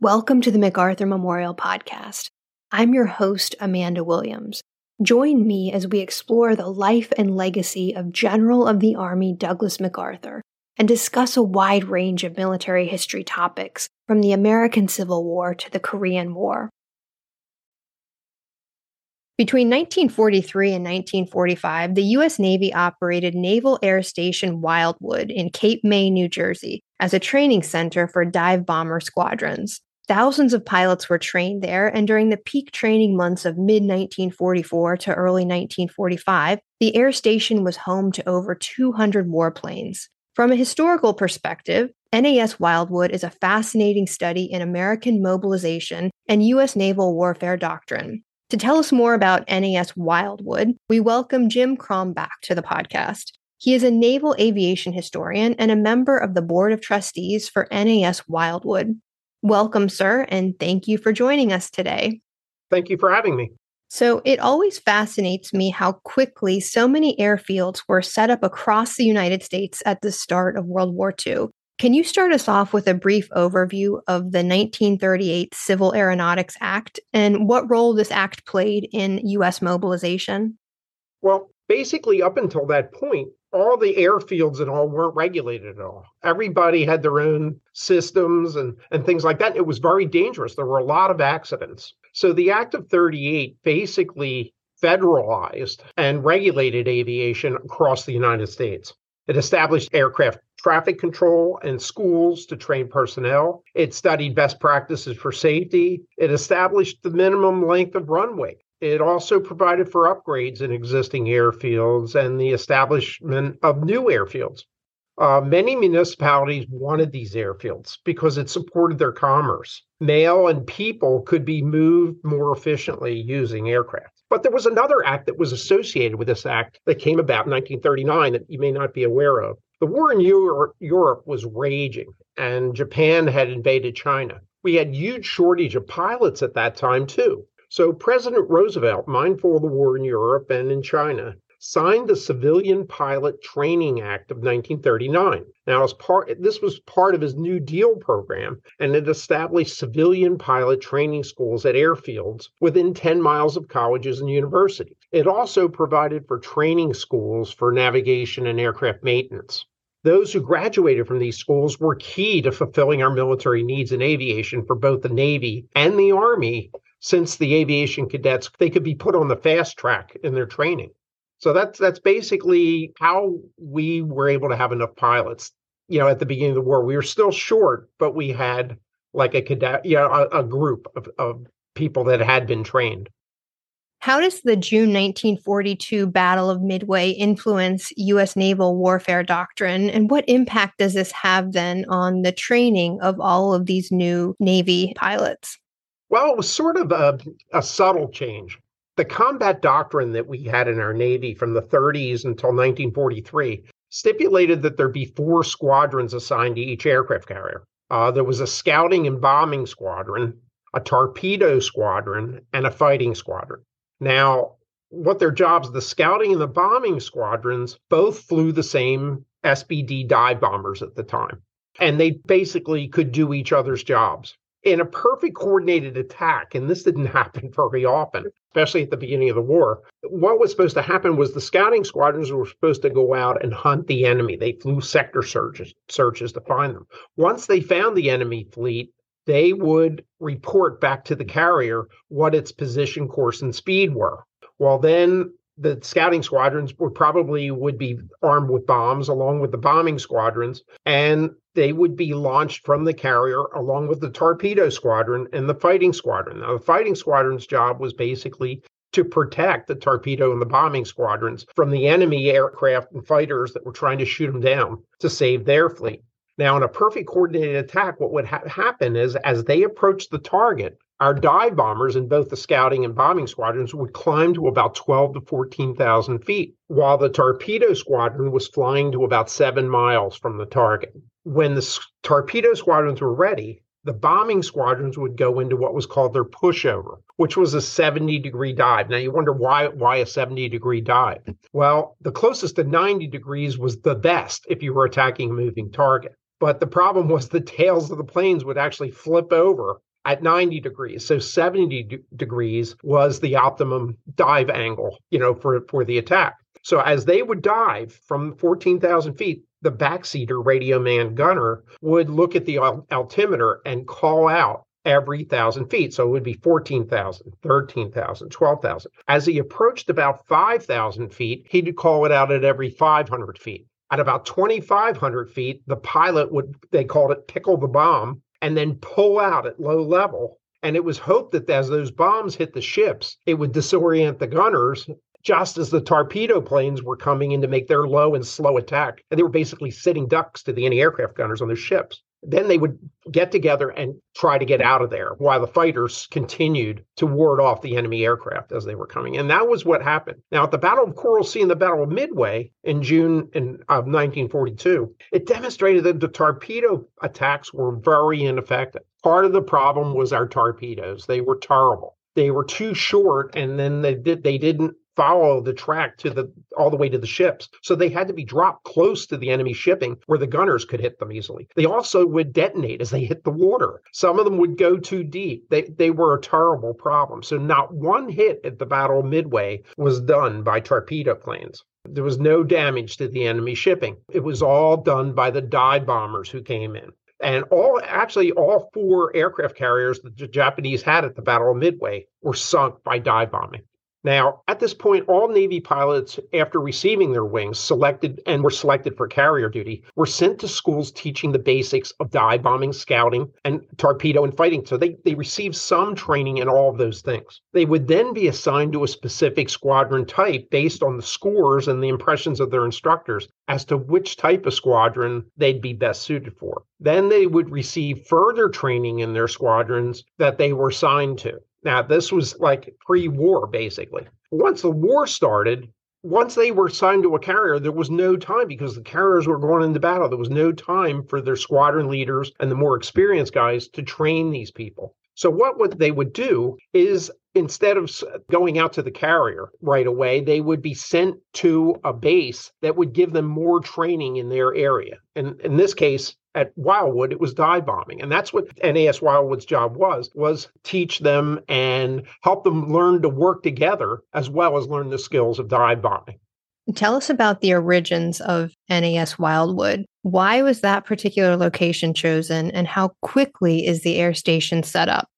Welcome to the MacArthur Memorial Podcast. I'm your host, Amanda Williams. Join me as we explore the life and legacy of General of the Army Douglas MacArthur and discuss a wide range of military history topics from the American Civil War to the Korean War. Between 1943 and 1945, the U.S. Navy operated Naval Air Station Wildwood in Cape May, New Jersey, as a training center for dive bomber squadrons. Thousands of pilots were trained there, and during the peak training months of mid-1944 to early 1945, the air station was home to over 200 warplanes. From a historical perspective, NAS Wildwood is a fascinating study in American mobilization and U.S. naval warfare doctrine. To tell us more about NAS Wildwood, we welcome Jim Krombach to the podcast. He is a naval aviation historian and a member of the Board of Trustees for NAS Wildwood. Welcome, sir, and thank you for joining us today. Thank you for having me. So it always fascinates me how quickly so many airfields were set up across the United States at the start of World War II. Can you start us off with a brief overview of the 1938 Civil Aeronautics Act and what role this act played in U.S. mobilization? Well, basically up until that point, all the airfields and all weren't regulated at all. Everybody had their own systems and things like that. It was very dangerous. There were a lot of accidents. So the Act of 38 basically federalized and regulated aviation across the United States. It established aircraft traffic control and schools to train personnel. It studied best practices for safety. It established the minimum length of runway. It also provided for upgrades in existing airfields and the establishment of new airfields. Many municipalities wanted these airfields because it supported their commerce. Mail and people could be moved more efficiently using aircraft. But there was another act that was associated with this act that came about in 1939 that you may not be aware of. The war in Europe was raging, and Japan had invaded China. We had a huge shortage of pilots at that time, too. So President Roosevelt, mindful of the war in Europe and in China, signed the Civilian Pilot Training Act of 1939. Now, this was part of his New Deal program, and it established civilian pilot training schools at airfields within 10 miles of colleges and universities. It also provided for training schools for navigation and aircraft maintenance. Those who graduated from these schools were key to fulfilling our military needs in aviation for both the Navy and the Army. Since the aviation cadets, they could be put on the fast track in their training. So that's basically how we were able to have enough pilots. You know, at the beginning of the war, we were still short, but we had like a cadet, a group of people that had been trained. How does the June 1942 Battle of Midway influence U.S. naval warfare doctrine, and what impact does this have then on the training of all of these new Navy pilots? Well, it was sort of a subtle change. The combat doctrine that we had in our Navy from the 30s until 1943 stipulated that there be 4 squadrons assigned to each aircraft carrier. There was a scouting and bombing squadron, a torpedo squadron, and a fighting squadron. Now, what their jobs, the scouting and the bombing squadrons, both flew the same SBD dive bombers at the time, and they basically could do each other's jobs. In a perfect coordinated attack, and this didn't happen very often, especially at the beginning of the war, what was supposed to happen was the scouting squadrons were supposed to go out and hunt the enemy. They flew sector searches to find them. Once they found the enemy fleet, they would report back to the carrier what its position, course, and speed were. Well, then the scouting squadrons would probably be armed with bombs along with the bombing squadrons, and they would be launched from the carrier along with the torpedo squadron and the fighting squadron. Now, the fighting squadron's job was basically to protect the torpedo and the bombing squadrons from the enemy aircraft and fighters that were trying to shoot them down to save their fleet. Now, in a perfect coordinated attack, what would happen is as they approached the target, our dive bombers in both the scouting and bombing squadrons would climb to about 12,000 to 14,000 feet, while the torpedo squadron was flying to about 7 miles from the target. When the torpedo squadrons were ready, the bombing squadrons would go into what was called their pushover, which was a 70-degree dive. Now, you wonder why a 70-degree dive? Well, the closest to 90 degrees was the best if you were attacking a moving target. But the problem was the tails of the planes would actually flip over at 90 degrees. So 70 degrees was the optimum dive angle, for the attack. So as they would dive from 14,000 feet, the backseater radio man gunner would look at the altimeter and call out every 1,000 feet. So it would be 14,000, 13,000, 12,000. As he approached about 5,000 feet, he'd call it out at every 500 feet. At about 2,500 feet, the pilot would, they called it pickle the bomb, and then pull out at low level. And it was hoped that as those bombs hit the ships, it would disorient the gunners just as the torpedo planes were coming in to make their low and slow attack. And they were basically sitting ducks to the anti-aircraft gunners on their ships. Then they would get together and try to get out of there while the fighters continued to ward off the enemy aircraft as they were coming. And that was what happened. Now, at the Battle of Coral Sea and the Battle of Midway in June of 1942, it demonstrated that the torpedo attacks were very ineffective. Part of the problem was our torpedoes. They were terrible. They were too short, and then they didn't follow the track to all the way to the ships. So they had to be dropped close to the enemy shipping where the gunners could hit them easily. They also would detonate as they hit the water. Some of them would go too deep. They were a terrible problem. So not one hit at the Battle of Midway was done by torpedo planes. There was no damage to the enemy shipping. It was all done by the dive bombers who came in. And all four aircraft carriers that the Japanese had at the Battle of Midway were sunk by dive bombing. Now, at this point, all Navy pilots, after receiving their wings, were selected for carrier duty, were sent to schools teaching the basics of dive bombing, scouting, and torpedo and fighting. So they received some training in all of those things. They would then be assigned to a specific squadron type based on the scores and the impressions of their instructors as to which type of squadron they'd be best suited for. Then they would receive further training in their squadrons that they were assigned to. Now, this was like pre-war, basically. Once the war started, once they were assigned to a carrier, there was no time because the carriers were going into battle. There was no time for their squadron leaders and the more experienced guys to train these people. So what they would do is, instead of going out to the carrier right away, they would be sent to a base that would give them more training in their area. And in this case, at Wildwood, it was dive bombing. And that's what NAS Wildwood's job was teach them and help them learn to work together as well as learn the skills of dive bombing. Tell us about the origins of NAS Wildwood. Why was that particular location chosen, and how quickly is the air station set up?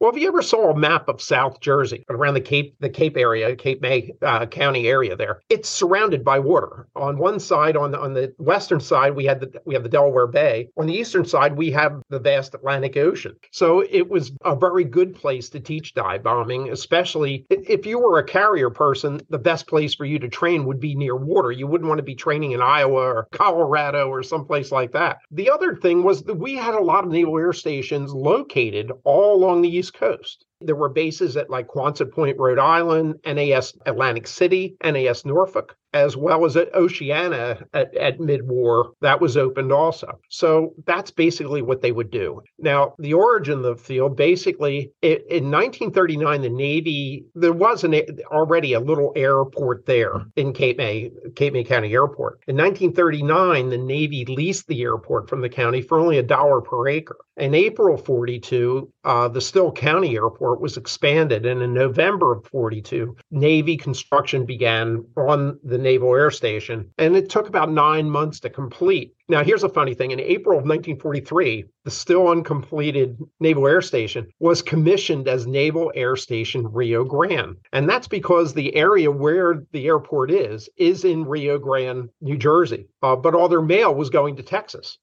Well, if you ever saw a map of South Jersey around the Cape area, Cape May County area there, it's surrounded by water. On one side, on the western side, we have the Delaware Bay. On the eastern side, we have the vast Atlantic Ocean. So it was a very good place to teach dive bombing, especially if you were a carrier person. The best place for you to train would be near water. You wouldn't want to be training in Iowa or Colorado or someplace like that. The other thing was that we had a lot of naval air stations located all along the East Coast. There were bases at like Quonset Point, Rhode Island, NAS Atlantic City, NAS Norfolk, as well as at Oceana at mid-war. That was opened also. So that's basically what they would do. Now, the origin of the field, basically, in 1939, the Navy, there was already a little airport there in Cape May County Airport. In 1939, the Navy leased the airport from the county for only $1 per acre. In April of 42, the Still County Airport was expanded, and in November of 42, Navy construction began on the Naval Air Station, and it took about 9 months to complete. Now, here's a funny thing. In April of 1943, the still uncompleted Naval Air Station was commissioned as Naval Air Station Rio Grande. And that's because the area where the airport is in Rio Grande, New Jersey. But all their mail was going to Texas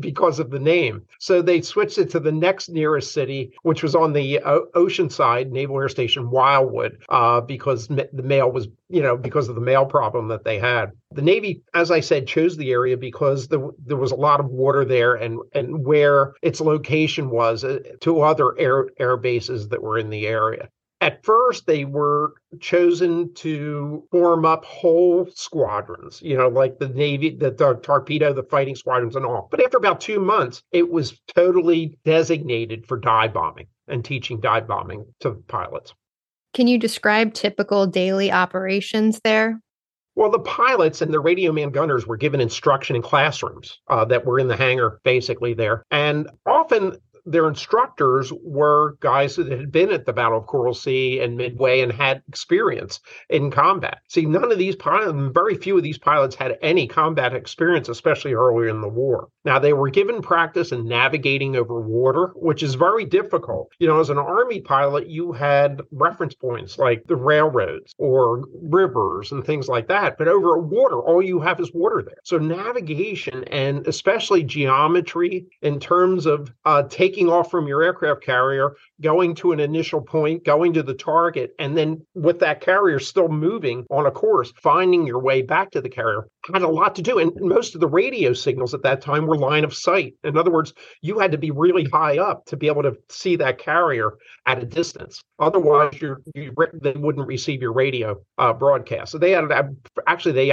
because of the name. So they switched it to the next nearest city, which was on the oceanside, Naval Air Station Wildwood, because the mail was, because of the mail problem that they had. The Navy, as I said, chose the area because there was a lot of water there and where its location was to other air bases that were in the area. At first, they were chosen to form up whole squadrons, like the Navy, the torpedo, the fighting squadrons and all. But after about 2 months, it was totally designated for dive bombing and teaching dive bombing to pilots. Can you describe typical daily operations there? Well, the pilots and the radio man gunners were given instruction in classrooms that were in the hangar, basically there. And often their instructors were guys that had been at the Battle of Coral Sea and Midway and had experience in combat. See, none of these pilots, very few of these pilots had any combat experience, especially earlier in the war. Now, they were given practice in navigating over water, which is very difficult. You know, as an Army pilot, you had reference points like the railroads or rivers and things like that. But over water, all you have is water there. So navigation and especially geometry in terms of taking off from your aircraft carrier, going to an initial point, going to the target, and then with that carrier still moving on a course, finding your way back to the carrier had a lot to do. And most of the radio signals at that time were line of sight. In other words, you had to be really high up to be able to see that carrier at a distance. Otherwise, they wouldn't receive your radio broadcast. So they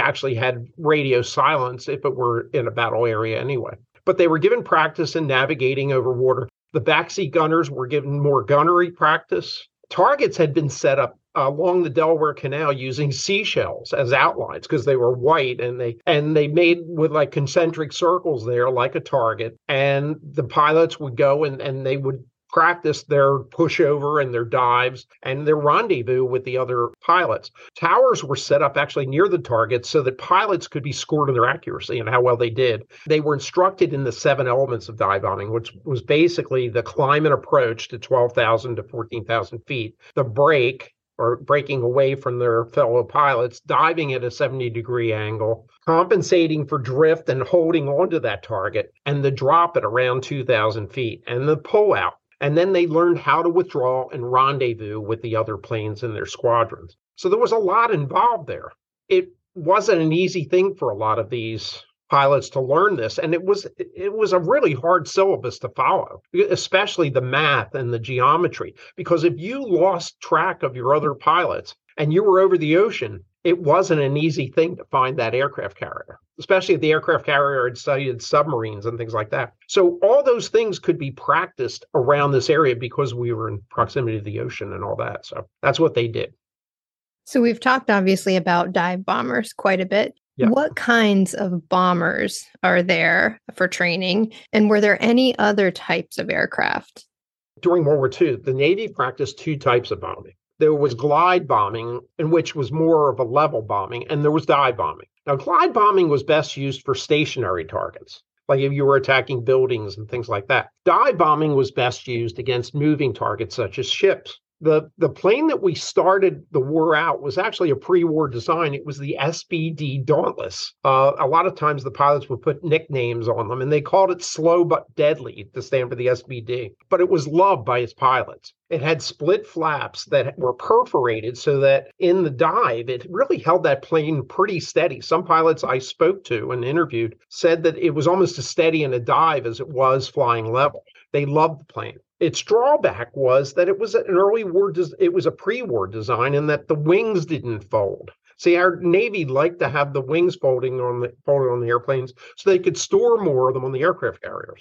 actually had radio silence if it were in a battle area anyway. But they were given practice in navigating over water. The backseat gunners were given more gunnery practice. Targets had been set up along the Delaware Canal using seashells as outlines because they were white, and they made with like concentric circles there like a target. And the pilots would go and they would practice their pushover and their dives and their rendezvous with the other pilots. Towers were set up actually near the target so that pilots could be scored on their accuracy and how well they did. They were instructed in the 7 elements of dive bombing, which was basically the climb and approach to 12,000 to 14,000 feet, the break or breaking away from their fellow pilots, diving at a 70-degree angle, compensating for drift and holding onto that target, and the drop at around 2,000 feet, and the pullout. And then they learned how to withdraw and rendezvous with the other planes in their squadrons. So there was a lot involved there. It wasn't an easy thing for a lot of these pilots to learn this. And it was a really hard syllabus to follow, especially the math and the geometry. Because if you lost track of your other pilots and you were over the ocean, it wasn't an easy thing to find that aircraft carrier, especially if the aircraft carrier had studied submarines and things like that. So all those things could be practiced around this area because we were in proximity to the ocean and all that. So that's what they did. So we've talked obviously about dive bombers quite a bit. Yeah. What kinds of bombers are there for training? And were there any other types of aircraft? During World War II, the Navy practiced 2 types of bombing. There was glide bombing, in which was more of a level bombing, and there was dive bombing. Now, glide bombing was best used for stationary targets, like if you were attacking buildings and things like that. Dive bombing was best used against moving targets such as ships. The plane that we started the war out was actually a pre-war design. It was the SBD Dauntless. A lot of times the pilots would put nicknames on them, and they called it Slow But Deadly to stand for the SBD. But it was loved by its pilots. It had split flaps that were perforated so that in the dive, it really held that plane pretty steady. Some pilots I spoke to and interviewed said that it was almost as steady in a dive as it was flying level. They loved the plane. Its drawback was that it was a pre-war design and that the wings didn't fold. See, our Navy liked to have the wings folded on the airplanes so they could store more of them on the aircraft carriers.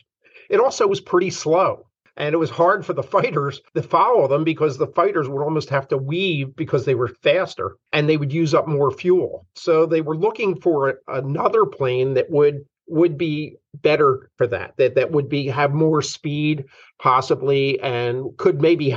It also was pretty slow, and it was hard for the fighters to follow them because the fighters would almost have to weave because they were faster and they would use up more fuel. So they were looking for another plane that would be better for that would be have more speed possibly and could maybe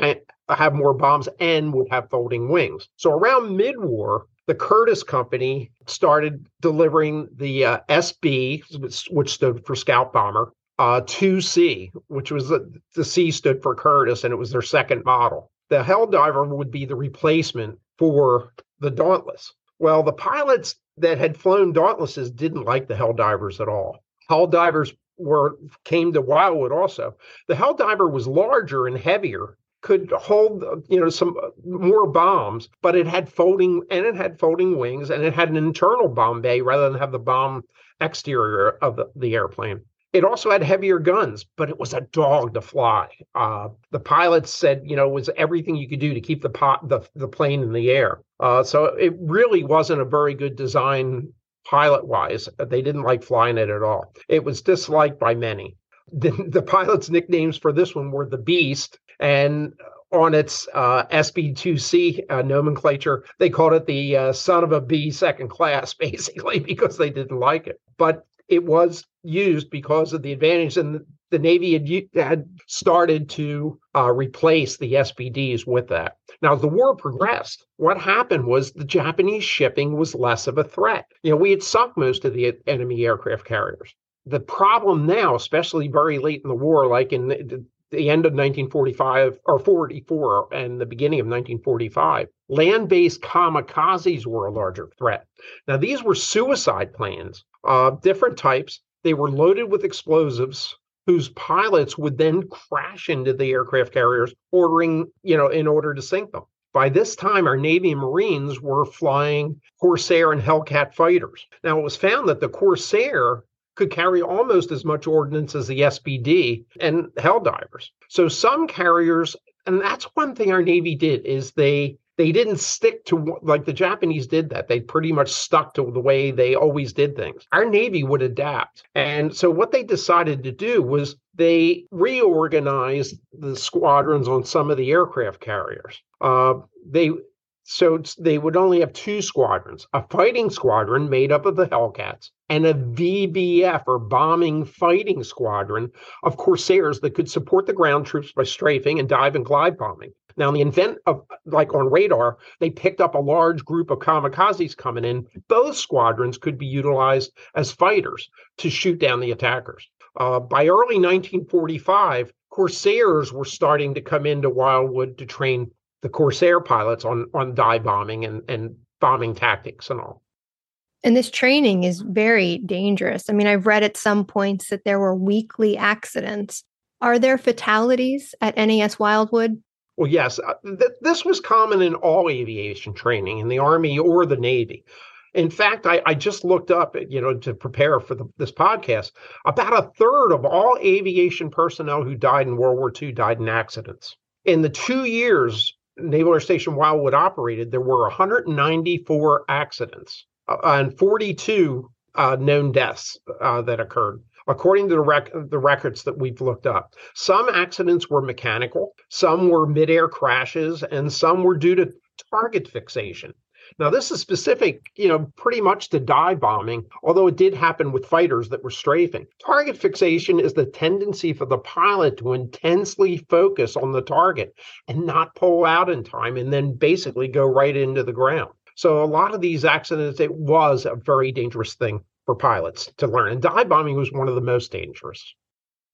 have more bombs and would have folding wings. So around mid-war, the Curtiss Company started delivering the SB, which stood for Scout Bomber, 2C, which was the C stood for Curtiss, and it was their second model. The Helldiver would be the replacement for the Dauntless. Well, the pilots that had flown Dauntlesses didn't like the Helldivers at all. Helldivers came to Wildwood also. The Helldiver was larger and heavier, could hold some more bombs, but it had folding wings, and it had an internal bomb bay rather than have the bomb exterior of the airplane. It also had heavier guns, but it was a dog to fly. The pilots said, it was everything you could do to keep the plane in the air. So it really wasn't a very good design pilot-wise. They didn't like flying it at all. It was disliked by many. The pilots' nicknames for this one were the Beast, and on its SB2C nomenclature, they called it the son of a bee second class, basically, because they didn't like it. But it was used because of the advantage, and the Navy had started to replace the SBDs with that. Now, as the war progressed, what happened was the Japanese shipping was less of a threat. You know, we had sunk most of the enemy aircraft carriers. The problem now, especially very late in the war, like in the end of 1945 or 44 and the beginning of 1945, land-based kamikazes were a larger threat. Now, these were suicide planes, different types. They were loaded with explosives whose pilots would then crash into the aircraft carriers, in order to sink them. By this time, our Navy and Marines were flying Corsair and Hellcat fighters. Now, it was found that the Corsair could carry almost as much ordnance as the SBD and Helldivers. So some carriers, and that's one thing our Navy did, is they didn't stick to, like the Japanese did that. They pretty much stuck to the way they always did things. Our Navy would adapt. And so what they decided to do was they reorganized the squadrons on some of the aircraft carriers. So they would only have two squadrons, a fighting squadron made up of the Hellcats and a VBF, or bombing fighting squadron, of Corsairs that could support the ground troops by strafing and dive and glide bombing. Now, in the event of, like on radar, they picked up a large group of kamikazes coming in. Both squadrons could be utilized as fighters to shoot down the attackers. By early 1945, Corsairs were starting to come into Wildwood to train the Corsair pilots on dive bombing and bombing tactics and all. And this training is very dangerous. I mean, I've read at some points that there were weekly accidents. Are there fatalities at NAS Wildwood? Well, yes. This was common in all aviation training, in the Army or the Navy. In fact, I just looked up, to prepare for this podcast, about a third of all aviation personnel who died in World War II died in accidents. In the 2 years Naval Air Station Wildwood operated, there were 194 accidents and 42 known deaths that occurred, according to the records that we've looked up. Some accidents were mechanical, some were midair crashes, and some were due to target fixation. Now, this is specific, pretty much to dive bombing, although it did happen with fighters that were strafing. Target fixation is the tendency for the pilot to intensely focus on the target and not pull out in time and then basically go right into the ground. So a lot of these accidents, it was a very dangerous thing for pilots to learn. And dive bombing was one of the most dangerous.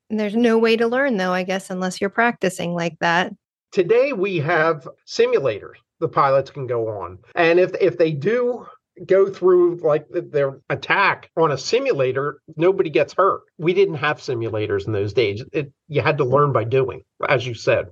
And there's no way to learn, though, I guess, unless you're practicing like that. Today, we have simulators the pilots can go on. And if they do go through like their attack on a simulator, nobody gets hurt. We didn't have simulators in those days. You had to learn by doing, as you said.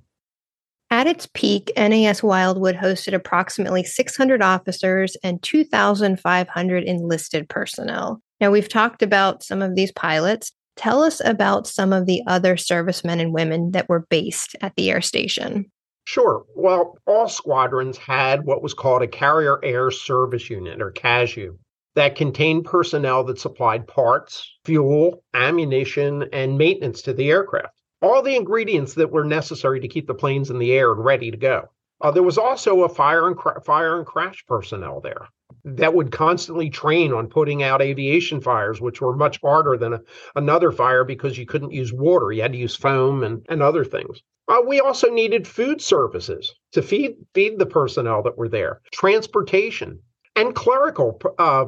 At its peak, NAS Wildwood hosted approximately 600 officers and 2,500 enlisted personnel. Now, we've talked about some of these pilots. Tell us about some of the other servicemen and women that were based at the air station. Sure. Well, all squadrons had what was called a Carrier Air Service Unit, or CASU, that contained personnel that supplied parts, fuel, ammunition, and maintenance to the aircraft. All the ingredients that were necessary to keep the planes in the air and ready to go. There was also a fire and crash personnel there that would constantly train on putting out aviation fires, which were much harder than another fire because you couldn't use water. You had to use foam and other things. We also needed food services to feed the personnel that were there, transportation, and clerical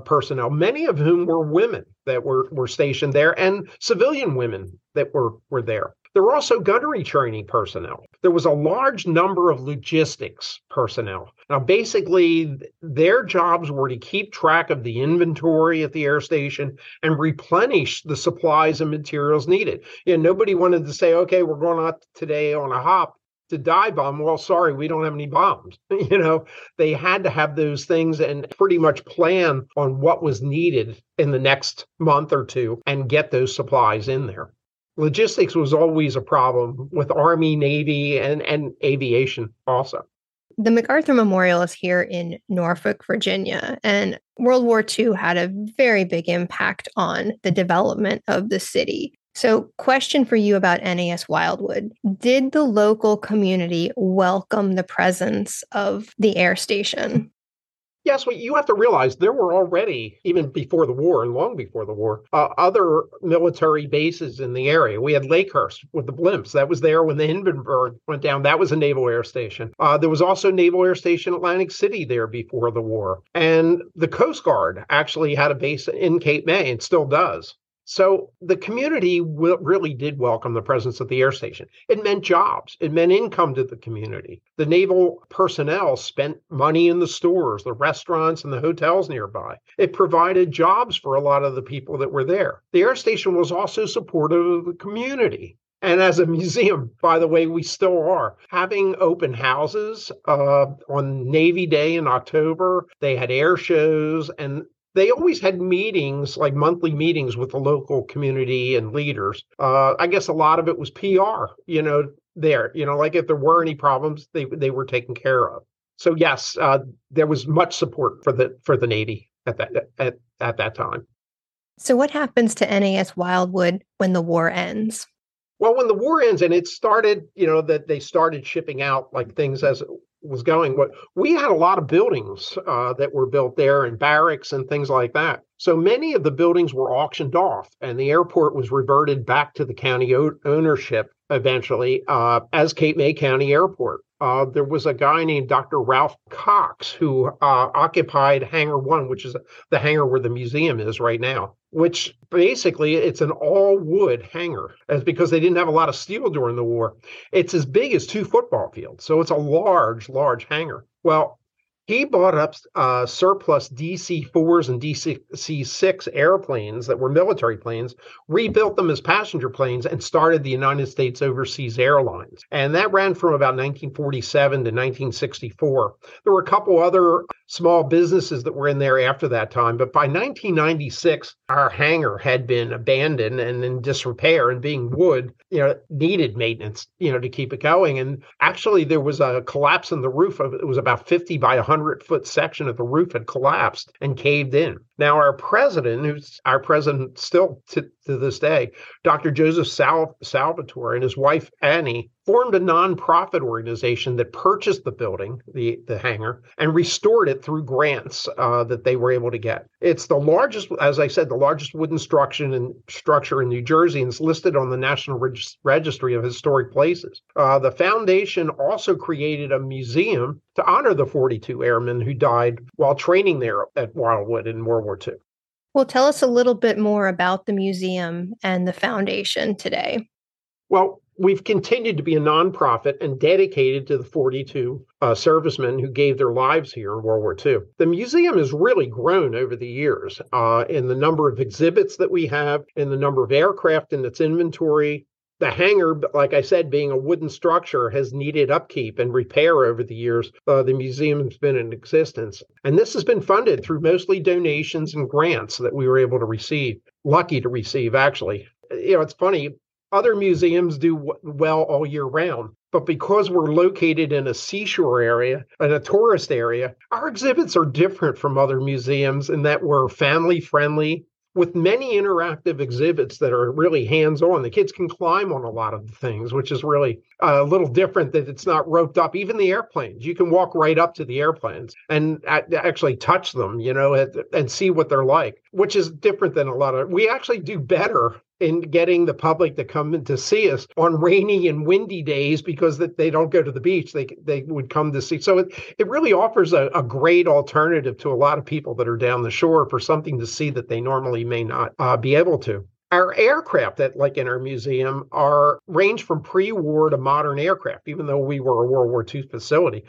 personnel, many of whom were women that were stationed there, and civilian women that were there. There were also gunnery training personnel. There was a large number of logistics personnel. Now, basically, their jobs were to keep track of the inventory at the air station and replenish the supplies and materials needed. Nobody wanted to say, okay, we're going out today on a hop to dive bomb. Well, sorry, we don't have any bombs. They had to have those things and pretty much plan on what was needed in the next month or two and get those supplies in there. Logistics was always a problem with Army, Navy, and aviation also. The MacArthur Memorial is here in Norfolk, Virginia, and World War II had a very big impact on the development of the city. So, question for you about NAS Wildwood. Did the local community welcome the presence of the air station? Yes, well, you have to realize there were already, even before the war and long before the war, other military bases in the area. We had Lakehurst with the blimps. That was there when the Hindenburg went down. That was a naval air station. There was also Naval Air Station Atlantic City there before the war. And the Coast Guard actually had a base in Cape May and still does. So the community really did welcome the presence of the air station. It meant jobs. It meant income to the community. The naval personnel spent money in the stores, the restaurants, and the hotels nearby. It provided jobs for a lot of the people that were there. The air station was also supportive of the community. And as a museum, by the way, we still are having open houses on Navy Day in October. They had air shows, and they always had meetings, like monthly meetings with the local community and leaders. I guess a lot of it was PR, there. Like if there were any problems, they were taken care of. So yes, there was much support for the Navy at that time. So what happens to NAS Wildwood when the war ends? Well, when the war ends, and it started, that they started shipping out like things as it was going. We had a lot of buildings that were built there and barracks and things like that. So many of the buildings were auctioned off, and the airport was reverted back to the county ownership eventually as Cape May County Airport. There was a guy named Dr. Ralph Cox who occupied Hangar 1, which is the hangar where the museum is right now, which basically it's an all-wood hangar. That's because they didn't have a lot of steel during the war. It's as big as 2 football fields, so it's a large, large hangar. Well, he bought up surplus DC-4s and DC-6 airplanes that were military planes, rebuilt them as passenger planes, and started the United States Overseas Airlines. And that ran from about 1947 to 1964. There were a couple other small businesses that were in there after that time. But by 1996, our hangar had been abandoned and in disrepair, and being wood, needed maintenance, to keep it going. And actually, there was a collapse in the roof. It was about 50 by 100. 100-foot section of the roof had collapsed and caved in. Now, our president, who's our president still to this day, Dr. Joseph Salvatore, and his wife, Annie, formed a nonprofit organization that purchased the building, the hangar, and restored it through grants that they were able to get. It's the largest, as I said, the largest wooden structure in New Jersey, and it's listed on the National Registry of Historic Places. The foundation also created a museum to honor the 42 airmen who died while training there at Wildwood in World War II. Well, tell us a little bit more about the museum and the foundation today. Well, we've continued to be a nonprofit and dedicated to the 42 servicemen who gave their lives here in World War II. The museum has really grown over the years in the number of exhibits that we have, in the number of aircraft in its inventory. The hangar, like I said, being a wooden structure, has needed upkeep and repair over the years. The museum's been in existence. And this has been funded through mostly donations and grants that we were able to receive, lucky to receive, actually. It's funny. Other museums do well all year round, but because we're located in a seashore area and a tourist area, our exhibits are different from other museums in that we're family-friendly, with many interactive exhibits that are really hands-on. The kids can climb on a lot of the things, which is really a little different that it's not roped up. Even the airplanes, you can walk right up to the airplanes and actually touch them, and see what they're like, which is different than a lot of. We actually do better in getting the public to come in to see us on rainy and windy days because they don't go to the beach. They would come to see. So it really offers a great alternative to a lot of people that are down the shore for something to see that they normally may not be able to. Our aircraft that, like in our museum, are range from pre-war to modern aircraft, even though we were a World War II facility.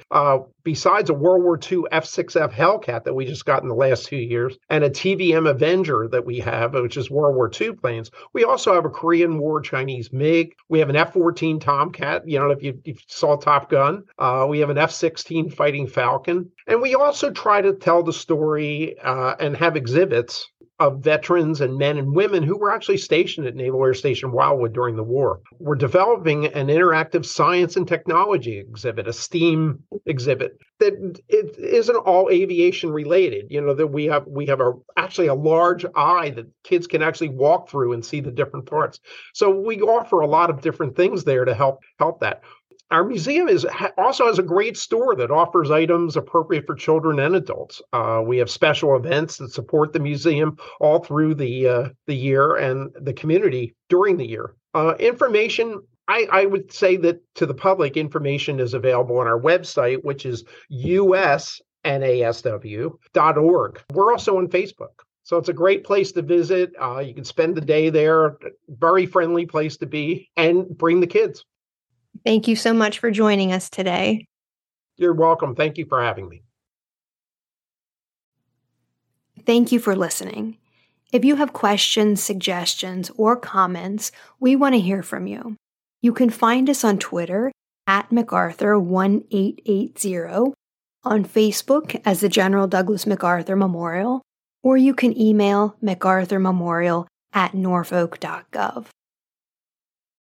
Besides a World War II F-6F Hellcat that we just got in the last 2 years, and a TVM Avenger that we have, which is World War II planes, we also have a Korean War Chinese MiG. We have an F-14 Tomcat, if you saw Top Gun. We have an F-16 Fighting Falcon. And we also try to tell the story and have exhibits of veterans and men and women who were actually stationed at Naval Air Station Wildwood during the war. We're developing an interactive science and technology exhibit, a STEAM exhibit, that it isn't all aviation related. That we have actually a large eye that kids can actually walk through and see the different parts. So we offer a lot of different things there to help that. Our museum is also has a great store that offers items appropriate for children and adults. We have special events that support the museum all through the year and the community during the year. Information, I would say that to the public, information is available on our website, which is usnasw.org. We're also on Facebook. So it's a great place to visit. You can spend the day there. Very friendly place to be, and bring the kids. Thank you so much for joining us today. You're welcome. Thank you for having me. Thank you for listening. If you have questions, suggestions, or comments, we want to hear from you. You can find us on Twitter at MacArthur1880, on Facebook as the General Douglas MacArthur Memorial, or you can email MacArthur Memorial at norfolk.gov.